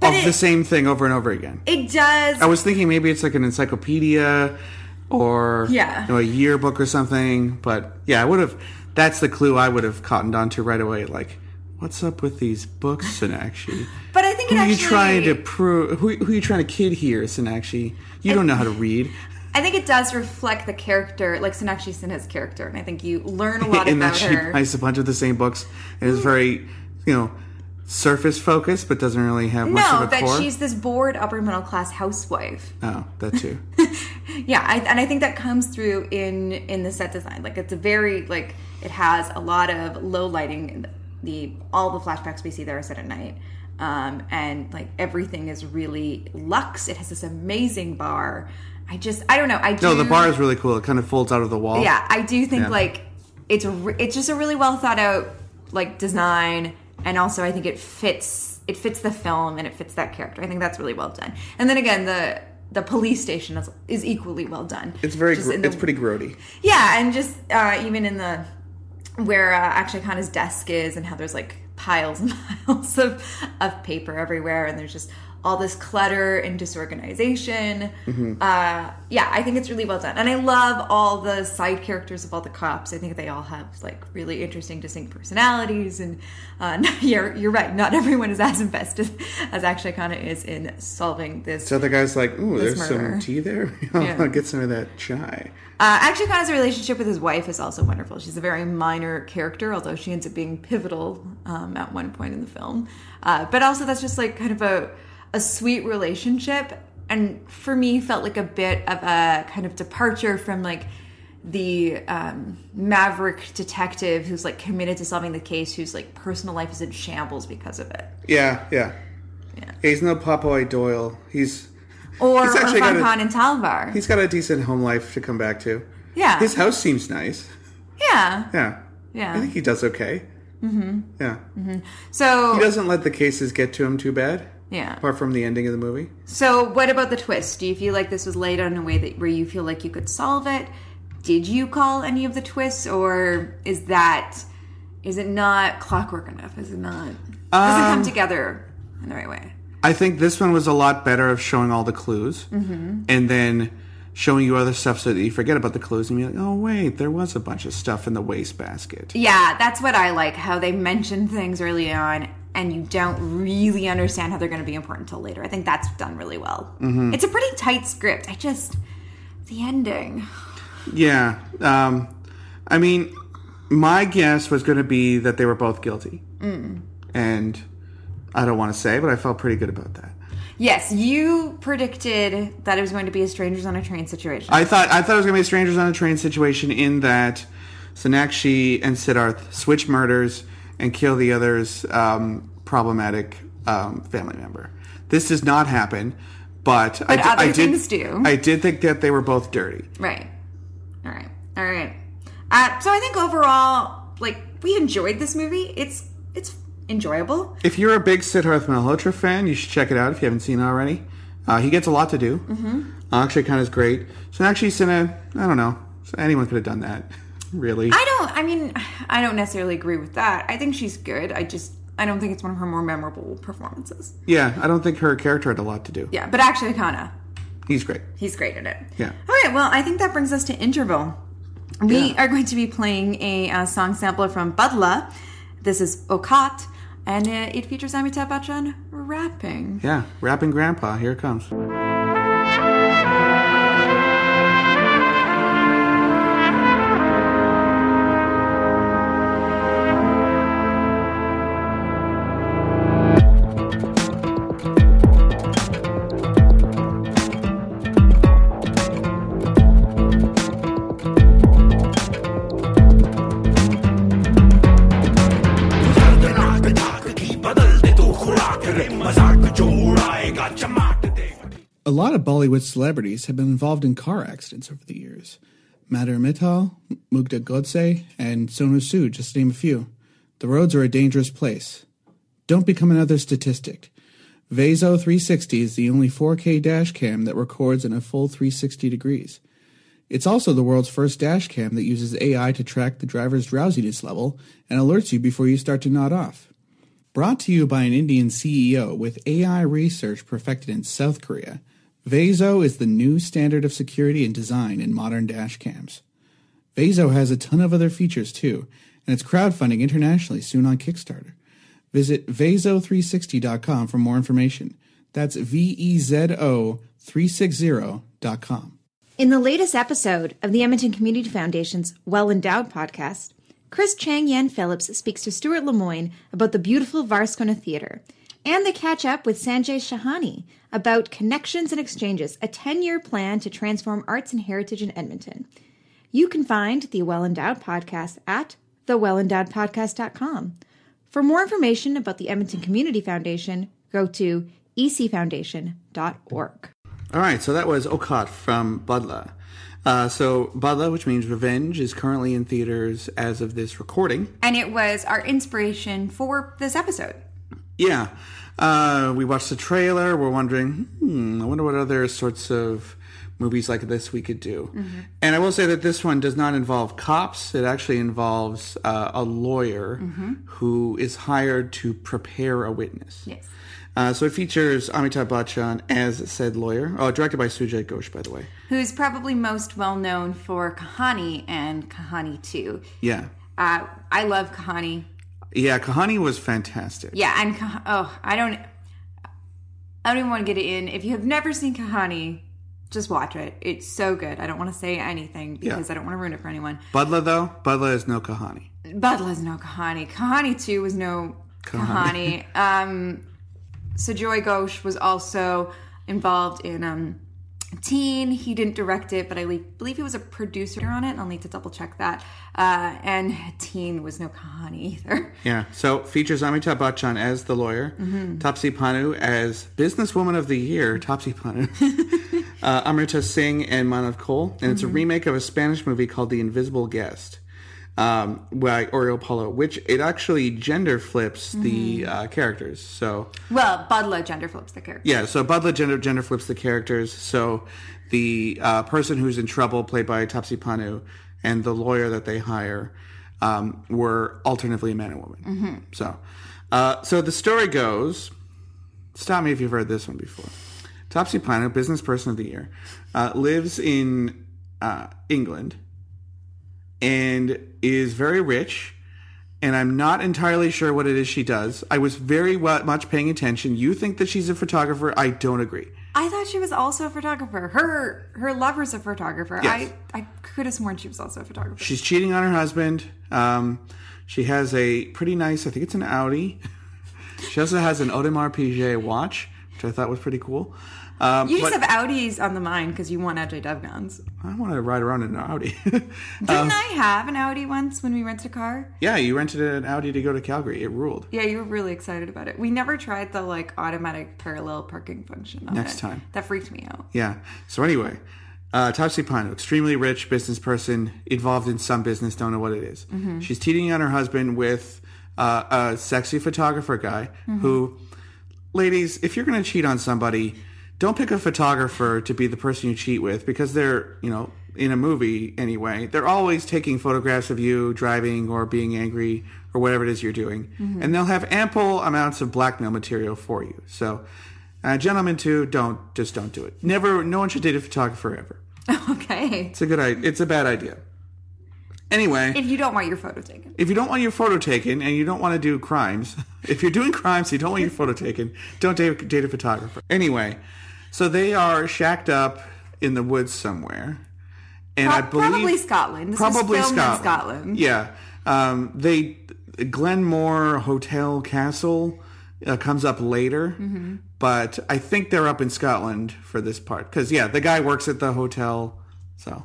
But of it, the same thing over and over again. It does. I was thinking maybe it's like an encyclopedia or yeah. you know, a yearbook or something. But yeah, I would have. That's the clue I would have cottoned onto right away. Like, what's up with these books, Sonakshi? But I think who it actually... Who you trying to prove... Who, who you trying to kid here, Sonakshi? You I, don't know how to read. I think it does reflect the character, like Sonakshi Sinha's character, and I think you learn a lot and about her. And that she buys a bunch of the same books, and it's very, you know... surface focus, but doesn't really have much no, of a core. No, that she's this bored upper middle class housewife. Oh, that too. yeah, I, and I think that comes through in in the set design. Like it's a very like it has a lot of low lighting. The all the flashbacks we see there are set at night, um, and like everything is really luxe. It has this amazing bar. I just I don't know. I do, no, the bar is really cool. It kind of folds out of the wall. Yeah, I do think yeah. like it's re- it's just a really well thought out like design. And also, I think it fits it fits the film and it fits that character. I think that's really well done. And then again, the the police station is, is equally well done. It's very gro- the, it's pretty grody. Yeah, and just uh, even in the where uh, Akshay Khanna's desk is, and how there's like piles and piles of of paper everywhere, and there's just all this clutter and disorganization. Mm-hmm. Uh, yeah, I think it's really well done. And I love all the side characters of all the cops. I think they all have, like, really interesting, distinct personalities. And uh, no, you're, you're right. Not everyone is as invested as Akshay Khanna is in solving this. So the guy's like, ooh, there's murder. Some tea there? I'll yeah. get some of that chai. Uh, Akshay Khanna's relationship with his wife is also wonderful. She's a very minor character, although she ends up being pivotal um, at one point in the film. Uh, but also that's just, like, kind of a... a sweet relationship, and for me felt like a bit of a kind of departure from like the um, maverick detective who's like committed to solving the case, whose like personal life is in shambles because of it. Yeah, yeah. yeah. He's no Popeye Doyle. He's or he's actually Irfan Khan and Talvar. He's got a decent home life to come back to. Yeah, his house seems nice. Yeah, yeah, yeah. I think he does okay. Mm-hmm. Yeah. Mm-hmm. So he doesn't let the cases get to him too bad. Yeah. Apart from the ending of the movie. So what about the twist? Do you feel like this was laid out in a way that where you feel like you could solve it? Did you call any of the twists, or is that is it not clockwork enough? Is it not does it come together in the right way? I think this one was a lot better of showing all the clues mm-hmm. and then showing you other stuff so that you forget about the clues and be like, oh, wait, there was a bunch of stuff in the wastebasket. Yeah, that's what I like, how they mentioned things early on and you don't really understand how they're going to be important until later. I think that's done really well. Mm-hmm. It's a pretty tight script. I just... The ending. Yeah. Um, I mean, my guess was going to be that they were both guilty. Mm. And I don't want to say, but I felt pretty good about that. Yes, you predicted that it was going to be a strangers on a train situation. I thought I thought it was going to be a strangers on a train situation in that Sonakshi and Siddharth switch murders and kill the other's um, problematic um, family member. This does not happen, but, but I, d- other I things did. Do. I did think that they were both dirty. Right. All right. All right. Uh, so I think overall, like we enjoyed this movie. It's it's. enjoyable. If you're a big Siddharth Malhotra fan, you should check it out if you haven't seen it already. Uh, he gets a lot to do. Mm-hmm. Akshay Khanna's great. So actually, Sinha, I don't know. Anyone could have done that, really. I don't, I mean, I don't necessarily agree with that. I think she's good. I just, I don't think it's one of her more memorable performances. Yeah, I don't think her character had a lot to do. Yeah, but Akshay Khanna. He's great. He's great at it. Yeah. All right, well, I think that brings us to Interval. We yeah. are going to be playing a uh, song sampler from Badla. This is Okat. And uh, it features Amitabh Bachchan rapping. Yeah, rapping grandpa. Here it comes. A lot of Bollywood celebrities have been involved in car accidents over the years. Madhur Mittal, Mugdha Godse, and Sonu Sood, just to name a few. The roads are a dangerous place. Don't become another statistic. Vazo three sixty is the only four K dash cam that records in a full three sixty degrees. It's also the world's first dash cam that uses A I to track the driver's drowsiness level and alerts you before you start to nod off. Brought to you by an Indian C E O with A I research perfected in South Korea, Vazo is the new standard of security and design in modern dash cams. Vazo has a ton of other features too, and it's crowdfunding internationally soon on Kickstarter. Visit vezo three sixty dot com for more information. That's V E Z O three sixty dot com. In the latest episode of the Edmonton Community Foundation's Well Endowed podcast, Chris Chang Yan Phillips speaks to Stuart Lemoyne about the beautiful Varscona Theatre, and they catch up with Sanjay Shahani about Connections and Exchanges, a ten-year plan to transform arts and heritage in Edmonton. You can find the Well Endowed podcast at the well endowed podcast dot com. For more information about the Edmonton Community Foundation, go to e c foundation dot org. All right, so that was Okot from Badla. Uh, so Badla, which means revenge, is currently in theaters as of this recording. And it was our inspiration for this episode. Yeah. Uh, we watched the trailer. We're wondering, hmm, I wonder what other sorts of movies like this we could do. Mm-hmm. And I will say that this one does not involve cops. It actually involves uh, a lawyer mm-hmm. who is hired to prepare a witness. Yes. Uh, so it features Amitabh Bachchan as said lawyer. Oh, directed by Sujay Ghosh, by the way. Who's probably most well-known for Kahani and Kahani two. Yeah. Uh, I love Kahani. Yeah, Kahani was fantastic. Yeah, and Kah- oh, I don't... I don't even want to get it in. If you have never seen Kahani, just watch it. It's so good. I don't want to say anything because yeah. I don't want to ruin it for anyone. Badla, though? Badla is no Kahani. Badla is no Kahani. Kahani two was no Kahani. Kahani. um... So Sujay Ghosh was also involved in um, Teen. He didn't direct it, but I le- believe he was a producer on it. I'll need to double check that. Uh, and Teen was no Kahani either. Yeah. So features Amitabh Bachchan as the lawyer, mm-hmm. Tapsee Pannu as Businesswoman of the Year, Tapsee Pannu, uh, Amrita Singh and Manav Cole. And it's mm-hmm. a remake of a Spanish movie called The Invisible Guest. Um, by Oreo Paulo, which it actually gender flips the mm-hmm. uh, characters. So well, Badla gender flips the characters. Yeah, so Badla gender gender flips the characters. So the uh, person who's in trouble, played by Tapsee Pannu, and the lawyer that they hire um, were alternatively a man and woman. Mm-hmm. So, uh, so the story goes. Stop me if you've heard this one before. Tapsee Pannu, business person of the year, uh, lives in uh, England. And is very rich, and I'm not entirely sure what it is she does. I was very much paying attention. You think that she's a photographer. I don't agree. I thought she was also a photographer. Her her lover's a photographer. Yes. I, I could have sworn she was also a photographer. She's cheating on her husband. Um, she has a pretty nice, I think it's an Audi. She also has an Audemars Piguet watch, which I thought was pretty cool. Um, you just but, have Audis on the mind because you want Ajay Devgns. I want to ride around in an Audi. Didn't um, I have an Audi once when we rented a car? Yeah, you rented an Audi to go to Calgary. It ruled. Yeah, you were really excited about it. We never tried the like automatic parallel parking function on Next it. time. That freaked me out. Yeah. So anyway, uh, Tapsee Pannu, extremely rich business person, involved in some business, don't know what it is. Mm-hmm. She's cheating on her husband with uh, a sexy photographer guy mm-hmm. who, ladies, if you're going to cheat on somebody... Don't pick a photographer to be the person you cheat with because they're, you know, in a movie anyway, they're always taking photographs of you driving or being angry or whatever it is you're doing. Mm-hmm. And they'll have ample amounts of blackmail material for you. So, uh, gentlemen, too, don't, just don't do it. Never, no one should date a photographer ever. Okay. It's a good idea. It's a bad idea. Anyway. If you don't want your photo taken. If you don't want your photo taken and you don't want to do crimes, if you're doing crimes, you don't want your photo taken, don't date, date a photographer. Anyway. So they are shacked up in the woods somewhere, and Pro- I believe probably Scotland. This probably was Scotland. Scotland. Yeah, um, they Glenmore Hotel Castle uh, comes up later, mm-hmm. but I think they're up in Scotland for this part because yeah, the guy works at the hotel. So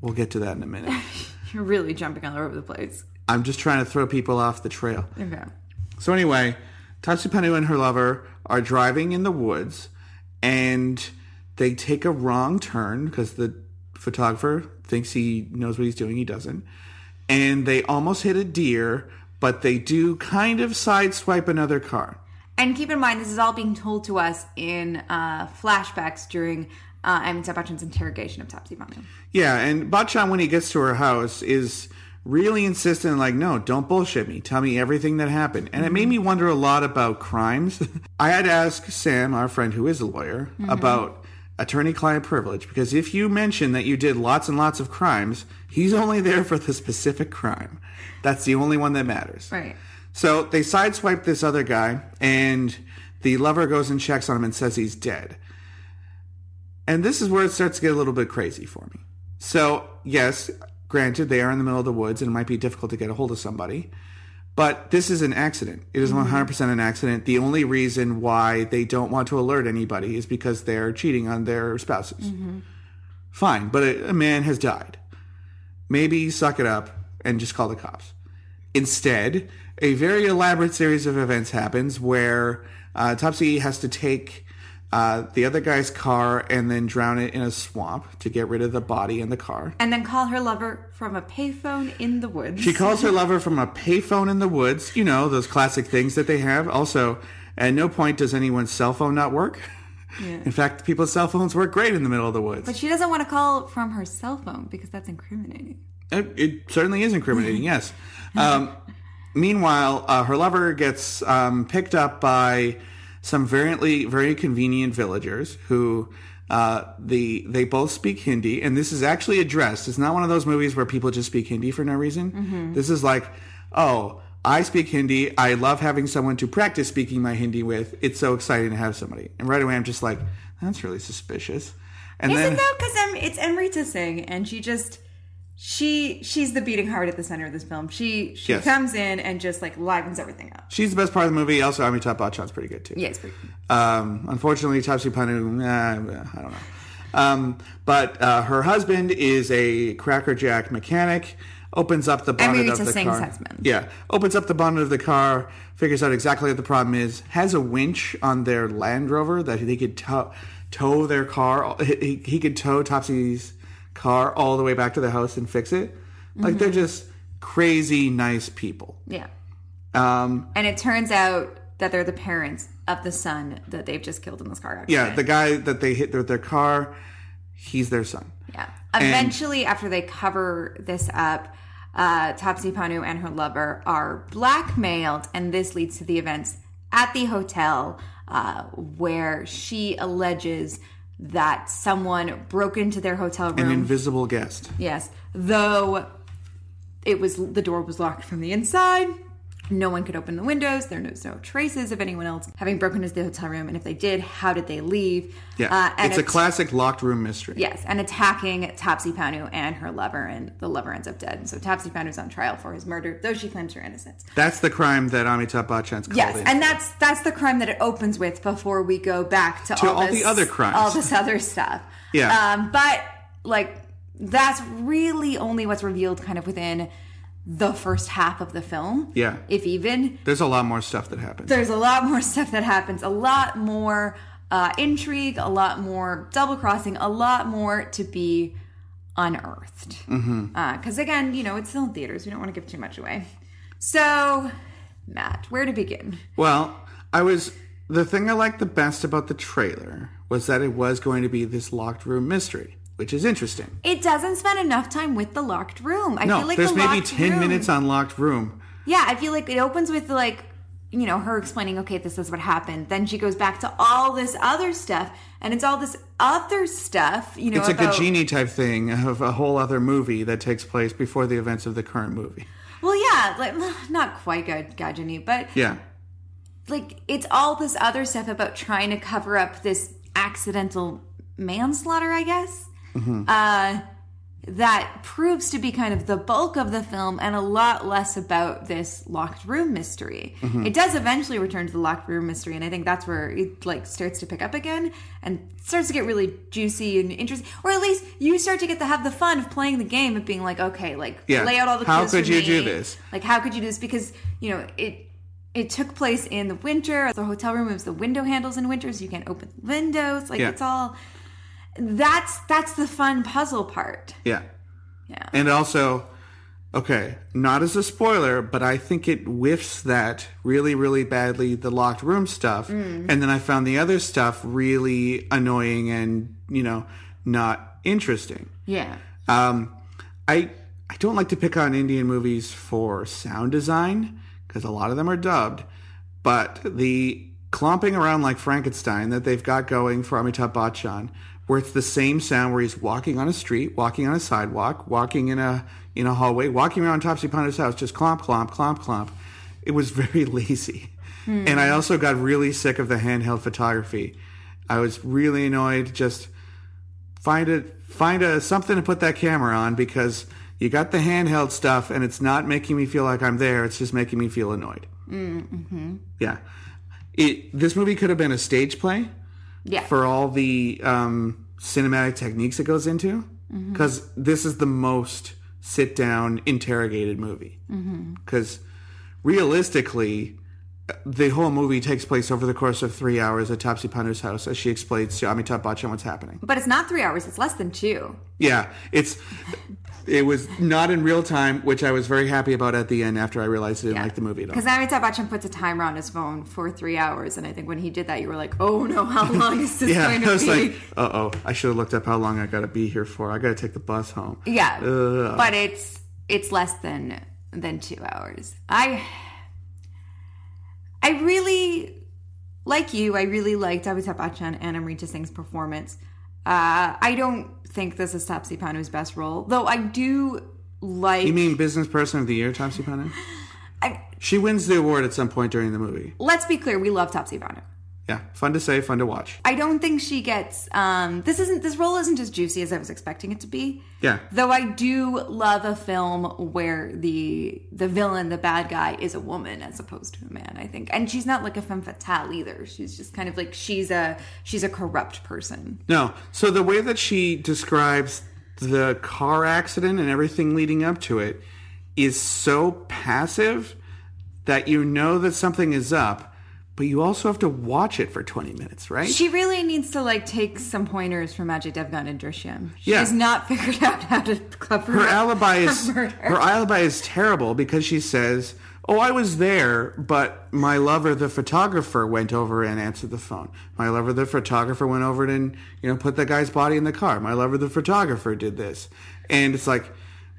we'll get to that in a minute. You're really jumping all over the place. I'm just trying to throw people off the trail. Okay. So anyway, Tapsee Pannu and her lover are driving in the woods. And they take a wrong turn because the photographer thinks he knows what he's doing. He doesn't. And they almost hit a deer, but they do kind of sideswipe another car. And keep in mind, this is all being told to us in uh, flashbacks during uh, Amitabh Bachchan's interrogation of Tapsee Pannu. Yeah, and Bachchan, when he gets to her house, is really insistent, like, no, don't bullshit me. Tell me everything that happened. And mm-hmm. it made me wonder a lot about crimes. I had to ask Sam, our friend who is a lawyer, mm-hmm. about attorney-client privilege. Because if you mention that you did lots and lots of crimes, he's only there for the specific crime. That's the only one that matters. Right. So they sideswipe this other guy, and the lover goes and checks on him and says he's dead. And this is where it starts to get a little bit crazy for me. So, yes, granted, they are in the middle of the woods, and it might be difficult to get a hold of somebody. But this is an accident. It is one hundred percent an accident. The only reason why they don't want to alert anybody is because they're cheating on their spouses. Mm-hmm. Fine, but a, a man has died. Maybe suck it up and just call the cops. Instead, a very elaborate series of events happens where uh, Tapsee has to take uh, the other guy's car and then drown it in a swamp to get rid of the body and the car. And then call her lover from a payphone in the woods. She calls her lover from a payphone in the woods. You know, those classic things that they have. Also, at no point does anyone's cell phone not work. Yeah. In fact, people's cell phones work great in the middle of the woods. But she doesn't want to call from her cell phone because that's incriminating. It, it certainly is incriminating, yes. Um, meanwhile, uh, her lover gets um, picked up by some variantly, very convenient villagers who uh, the they both speak Hindi. And this is actually addressed. It's not one of those movies where people just speak Hindi for no reason. Mm-hmm. This is like, oh, I speak Hindi. I love having someone to practice speaking my Hindi with. It's so exciting to have somebody. And right away, I'm just like, that's really suspicious. And Isn't then, though? Because um, it's Amrita Singh, and she just she she's the beating heart at the center of this film. She she yes. comes in and just like livens everything up. She's the best part of the movie. Also, Amitabh Bachchan's pretty good too. Yeah, it's pretty good. Um, unfortunately, Tapsee Pannu, uh, I don't know. Um, but uh, her husband is a crackerjack mechanic. Opens up the bonnet of the car. Husband. Yeah. Opens up the bonnet of the car, figures out exactly what the problem is, has a winch on their Land Rover that he could tow, tow their car. He, he could tow Topsy's car all the way back to the house and fix it. Like, mm-hmm. They're just crazy nice people. Yeah. Um, and it turns out that they're the parents of the son that they've just killed in this car accident. Yeah, the guy that they hit with their car, he's their son. Yeah. Eventually, and after they cover this up, Uh, Tapsee Pannu and her lover are blackmailed, and this leads to the events at the hotel uh, where she alleges that someone broke into their hotel room. An invisible guest. Yes. Though it was the door was locked from the inside. No one could open the windows. There was no traces of anyone else having broken into the hotel room. And if they did, how did they leave? Yeah, uh, and it's a t- classic locked room mystery. Yes, and attacking Tapsee Pannu and her lover, and the lover ends up dead. And so Tapsee Pannu's on trial for his murder, though she claims her innocence. That's the crime that Amitabh Bachchan's called Yes, in. and that's that's the crime that it opens with before we go back to, to all, all this, the other crimes, all this other stuff. Yeah, um, but like that's really only what's revealed, kind of within the first half of the film. Yeah. If even. There's a lot more stuff that happens. There's a lot more stuff that happens. A lot more uh, intrigue. A lot more double-crossing. A lot more to be unearthed. Because, mm-hmm. uh, again, you know, it's still in theaters. We don't want to give too much away. So, Matt, where to begin? Well, I was... The thing I liked the best about the trailer was that it was going to be this locked room mystery, which is interesting. It doesn't spend enough time with the locked room. I no, feel like there's the maybe ten room, minutes on locked room. Yeah, I feel like it opens with, like, you know, her explaining, okay, this is what happened. Then she goes back to all this other stuff, and it's all this other stuff, you know. It's about a Gajini type thing of a whole other movie that takes place before the events of the current movie. Well, yeah, like not quite Gajini, but yeah, like it's all this other stuff about trying to cover up this accidental manslaughter, I guess. Mm-hmm. Uh, that proves to be kind of the bulk of the film and a lot less about this locked room mystery. Mm-hmm. It does eventually return to the locked room mystery, and I think that's where it like starts to pick up again and starts to get really juicy and interesting. Or at least you start to get to have the fun of playing the game of being like, okay, like yeah. lay out all the clues. How could you me. do this? Like, how could you do this? Because, you know, it it took place in the winter. The hotel room moves the window handles in winter, so you can't open the windows. Like yeah. it's all. That's that's the fun puzzle part. Yeah. Yeah. And also, okay, not as a spoiler, but I think it whiffs that really, really badly, the locked room stuff. Mm. And then I found the other stuff really annoying and, you know, not interesting. Yeah. Um, I I don't like to pick on Indian movies for sound design because a lot of them are dubbed, but the clomping around like Frankenstein that they've got going for Amitabh Bachchan, where it's the same sound where he's walking on a street, walking on a sidewalk, walking in a in a hallway, walking around Tapsee Pannu's house, just clomp, clomp, clomp, clomp. it was very lazy. Mm. And I also got really sick of the handheld photography. I was really annoyed. Just find a, find a, something to put that camera on, because you got the handheld stuff and it's not making me feel like I'm there. It's just making me feel annoyed. Mm-hmm. Yeah. It, this movie could have been a stage play yeah. for all the um, cinematic techniques it goes into, because mm-hmm. this is the most sit-down, interrogated movie. Because mm-hmm. realistically, the whole movie takes place over the course of three hours at Tapsee Pannu's house as she explains to Amitabh Bachchan what's happening. But it's not three hours. It's less than two. Yeah. It's it was not in real time, which I was very happy about at the end after I realized I didn't yeah. like the movie at all. Because Amitabh Bachchan puts a timer on his phone for three hours. And I think when he did that, you were like, oh, no, how long is this yeah, going to be? I was be? like, uh-oh, I should have looked up how long I got to be here for. I got to take the bus home. Yeah. Ugh. But it's it's less than than two hours. I... I really, like you, I really liked Amitabh Bachchan and Amrita Singh's performance. Uh, I don't think this is Tapsee Pannu's best role, though I do like... You mean Business Person of the Year, Tapsee Pannu? I, she wins the award at some point during the movie. Let's be clear, we love Tapsee Pannu. Yeah, fun to say, fun to watch. I don't think she gets... Um, this isn't this role isn't as juicy as I was expecting it to be. Yeah. Though I do love a film where the the villain, the bad guy, is a woman as opposed to a man, I think. And she's not like a femme fatale either. She's just kind of like, she's a she's a corrupt person. No. So the way that she describes the car accident and everything leading up to it is so passive that you know that something is up. But you also have to watch it for twenty minutes, right? She really needs to, like, take some pointers from Ajay Devgn and Drishyam. She yeah. has not figured out how to cover her alibi is murder. Her alibi is terrible, because she says, oh, I was there, but my lover, the photographer, went over and answered the phone. My lover, the photographer, went over and, you know, put the guy's body in the car. My lover, the photographer, did this. And it's like,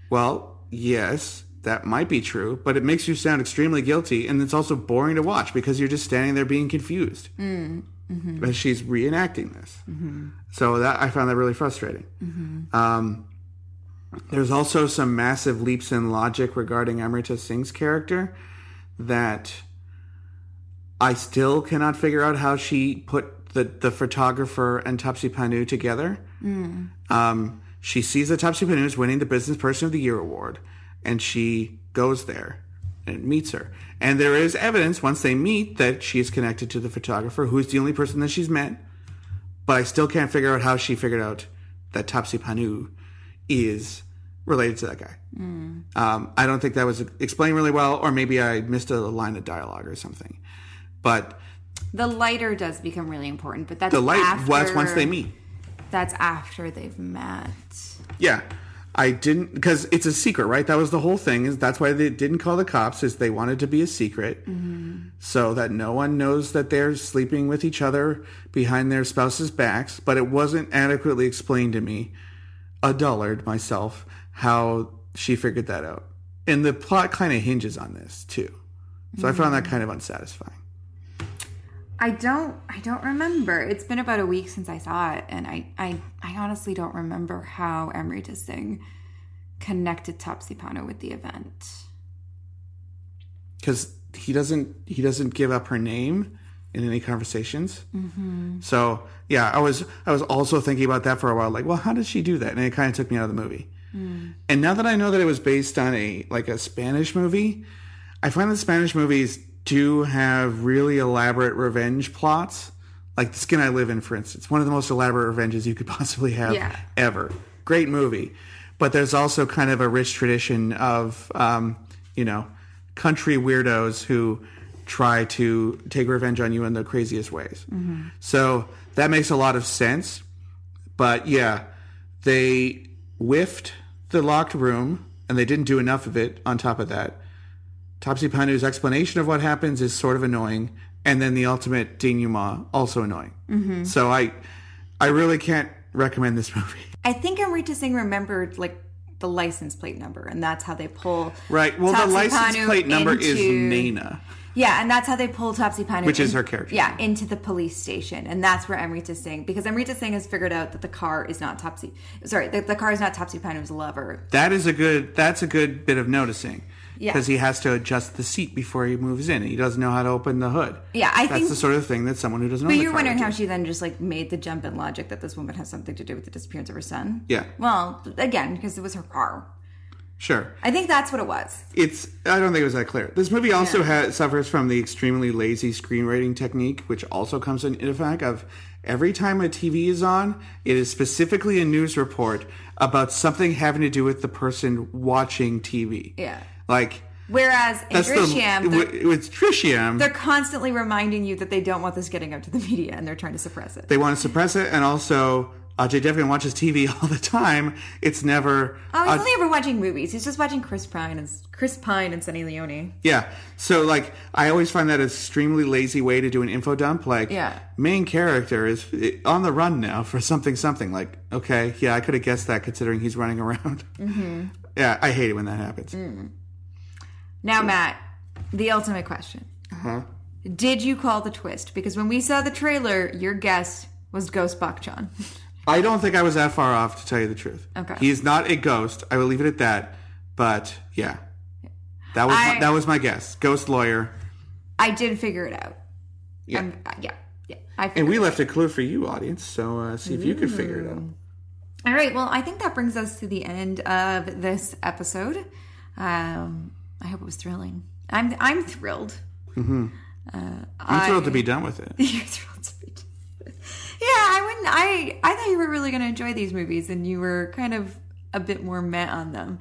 well, yes... that might be true, but it makes you sound extremely guilty, and it's also boring to watch because you're just standing there being confused. Mm. Mm-hmm. And she's reenacting this. Mm-hmm. So that I found that really frustrating. Mm-hmm. Um, there's also some massive leaps in logic regarding Amrita Singh's character that I still cannot figure out how she put the, the photographer and Tapsee Pannu together. Mm. Um, she sees that Tapsee Pannu is winning the Business Person of the Year award. And she goes there and meets her. And there is evidence, once they meet, that she is connected to the photographer, who is the only person that she's met. But I still can't figure out how she figured out that Tapsee Pannu is related to that guy. Mm. Um, I don't think that was explained really well, or maybe I missed a line of dialogue or something. But the lighter does become really important. But that's the light, after... Well, that's once they meet. That's after they've met. Yeah. I didn't, because it's a secret, right? That was the whole thing. Is that's why they didn't call the cops, is they wanted to be a secret, mm-hmm. so that no one knows that they're sleeping with each other behind their spouses' backs. But it wasn't adequately explained to me, a dullard myself, how she figured that out. And the plot kind of hinges on this too, so mm-hmm. I found that kind of unsatisfying. I don't, I don't remember. It's been about a week since I saw it, and I, I, I honestly don't remember how Amrita Singh connected Tapsee Pannu with the event. Because he doesn't, he doesn't give up her name in any conversations. Mm-hmm. So yeah, I was, I was also thinking about that for a while. Like, well, how did she do that? And it kind of took me out of the movie. Mm. And now that I know that it was based on a like a Spanish movie, I find that Spanish movies do have really elaborate revenge plots. Like The Skin I Live In, for instance. One of the most elaborate revenges you could possibly have yeah. ever. Great movie. But there's also kind of a rich tradition of, um, you know, country weirdos who try to take revenge on you in the craziest ways. Mm-hmm. So that makes a lot of sense. But yeah, they whiffed the locked room, and they didn't do enough of it on top of that. Tapsee Pannu's explanation of what happens is sort of annoying, and then the ultimate denouement, also annoying. Mm-hmm. So I I really can't recommend this movie. I think Amrita Singh remembered, like, the license plate number, and that's how they pull Right, well, Tapsee the license Pannu plate number into, is Naina. Yeah, and that's how they pull Tapsee Pannu. Which in, is her character. Yeah, into the police station, and that's where Amrita Singh, because Amrita Singh has figured out that the car is not Tapsee, sorry, the, the car is not Tapsee Pannu's lover. That is a good, that's a good bit of noticing. because yeah. he has to adjust the seat before he moves in. He doesn't know how to open the hood. Yeah, I That's think... That's the sort of thing that someone who doesn't but own the car. But you're wondering how she then just, like, made the jump in logic that this woman has something to do with the disappearance of her son. Yeah. Well, again, because it was her car. Sure. I think that's what it was. It's. I don't think it was that clear. This movie also yeah. ha- suffers from the extremely lazy screenwriting technique, which also comes in Ittefaq of every time a T V is on, it is specifically a news report about something having to do with the person watching T V. Yeah. Like... Whereas in Drishyam, the, with Drishyam, they're constantly reminding you that they don't want this getting out to the media, and they're trying to suppress it. They want to suppress it, and also... Ajay Devgn watches T V all the time. It's never... Oh, he's uh, only ever watching movies. He's just watching Chris Pine and Chris Pine and Sunny Leone. Yeah. So, like, I always find that an extremely lazy way to do an info dump. Like, yeah. main character is on the run now for something, something. Like, okay, yeah, I could have guessed that considering he's running around. Mm-hmm. Yeah, I hate it when that happens. Mm. Now, so. Matt, the ultimate question. Uh-huh. Did you call the twist? Because when we saw the trailer, your guess was Ghost Bachchan. I don't think I was that far off, to tell you the truth. Okay. He is not a ghost. I will leave it at that. But, yeah. That was I, my, that was my guess. Ghost lawyer. I did figure it out. Yeah. Um, yeah. yeah. I and we it left out. a clue for you, audience, so uh, see if Ooh. you could figure it out. All right. Well, I think that brings us to the end of this episode. Um, I hope it was thrilling. I'm I'm thrilled. Mm-hmm. Uh, I'm I, thrilled to be done with it. You're thrilled to be done. Yeah, I wouldn't. I, I thought you were really going to enjoy these movies, and you were kind of a bit more meh on them.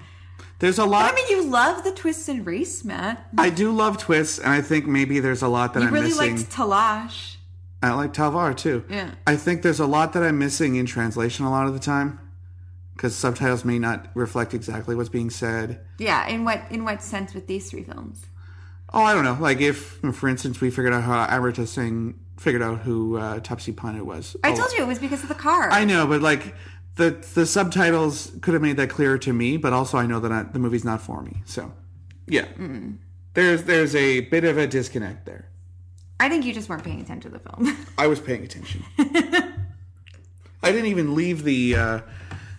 There's a lot. But, I mean, you love the twists and race, Matt. I do love twists, and I think maybe there's a lot that you I'm really missing. You really liked Talash. I like Talvar too. Yeah. I think there's a lot that I'm missing in translation a lot of the time, because subtitles may not reflect exactly what's being said. Yeah, in what in what sense with these three films? Oh, I don't know. Like if, for instance, we figured out how Amrita Singh figured out who uh, Tapsee Pannu was. I oh, told you it was because of the car. I know, but like the the subtitles could have made that clearer to me. But also, I know that I, the movie's not for me. So, yeah, Mm-mm. there's there's a bit of a disconnect there. I think you just weren't paying attention to the film. I was paying attention. I didn't even leave the. Uh,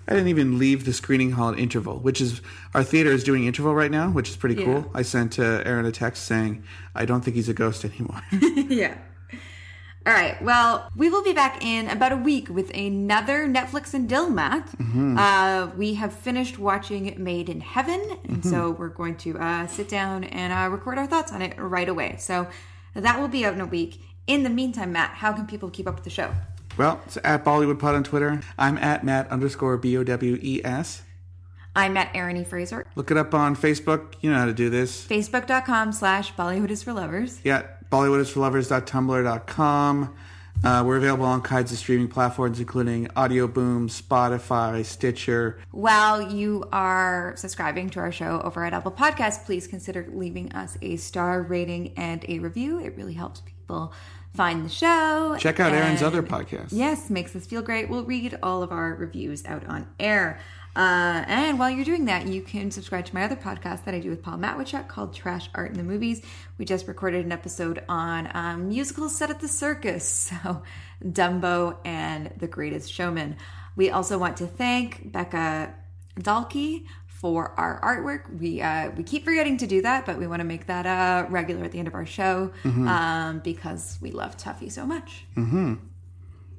I didn't even leave the screening hall at interval, which is... Our theater is doing interval right now, which is pretty yeah. cool. I sent uh, Aaron a text saying, I don't think he's a ghost anymore. Yeah. All right. Well, we will be back in about a week with another Netflix and Dill, Matt. Mm-hmm. Uh, we have finished watching Made in Heaven, and mm-hmm. so we're going to uh, sit down and uh, record our thoughts on it right away. So that will be out in a week. In the meantime, Matt, how can people keep up with the show? Well, it's at Bollywood Pod on Twitter. I'm at Matt underscore B O W E S. I'm at Aaron E. Fraser. Look it up on Facebook. You know how to do this. Facebook.com slash Bollywood is for Lovers. Yeah, Bollywood is for Lovers.tumblr dot com. Uh, we're available on kinds of streaming platforms, including Audio Boom, Spotify, Stitcher. While you are subscribing to our show over at Apple Podcasts, please consider leaving us a star rating and a review. It really helps people find the show. Check out Aaron's other podcast. Yes, makes us feel great. We'll read all of our reviews out on air. Uh, and while you're doing that, you can subscribe to my other podcast that I do with Paul Matwichuk called Trash Art in the Movies. We just recorded an episode on um, musicals set at the circus. So Dumbo and The Greatest Showman. We also want to thank Becca Dalkey for our artwork. We uh, we keep forgetting to do that, but we want to make that uh, regular at the end of our show mm-hmm. um, because we love Tuffy so much. Mm-hmm.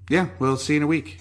Yeah, we'll see you in a week.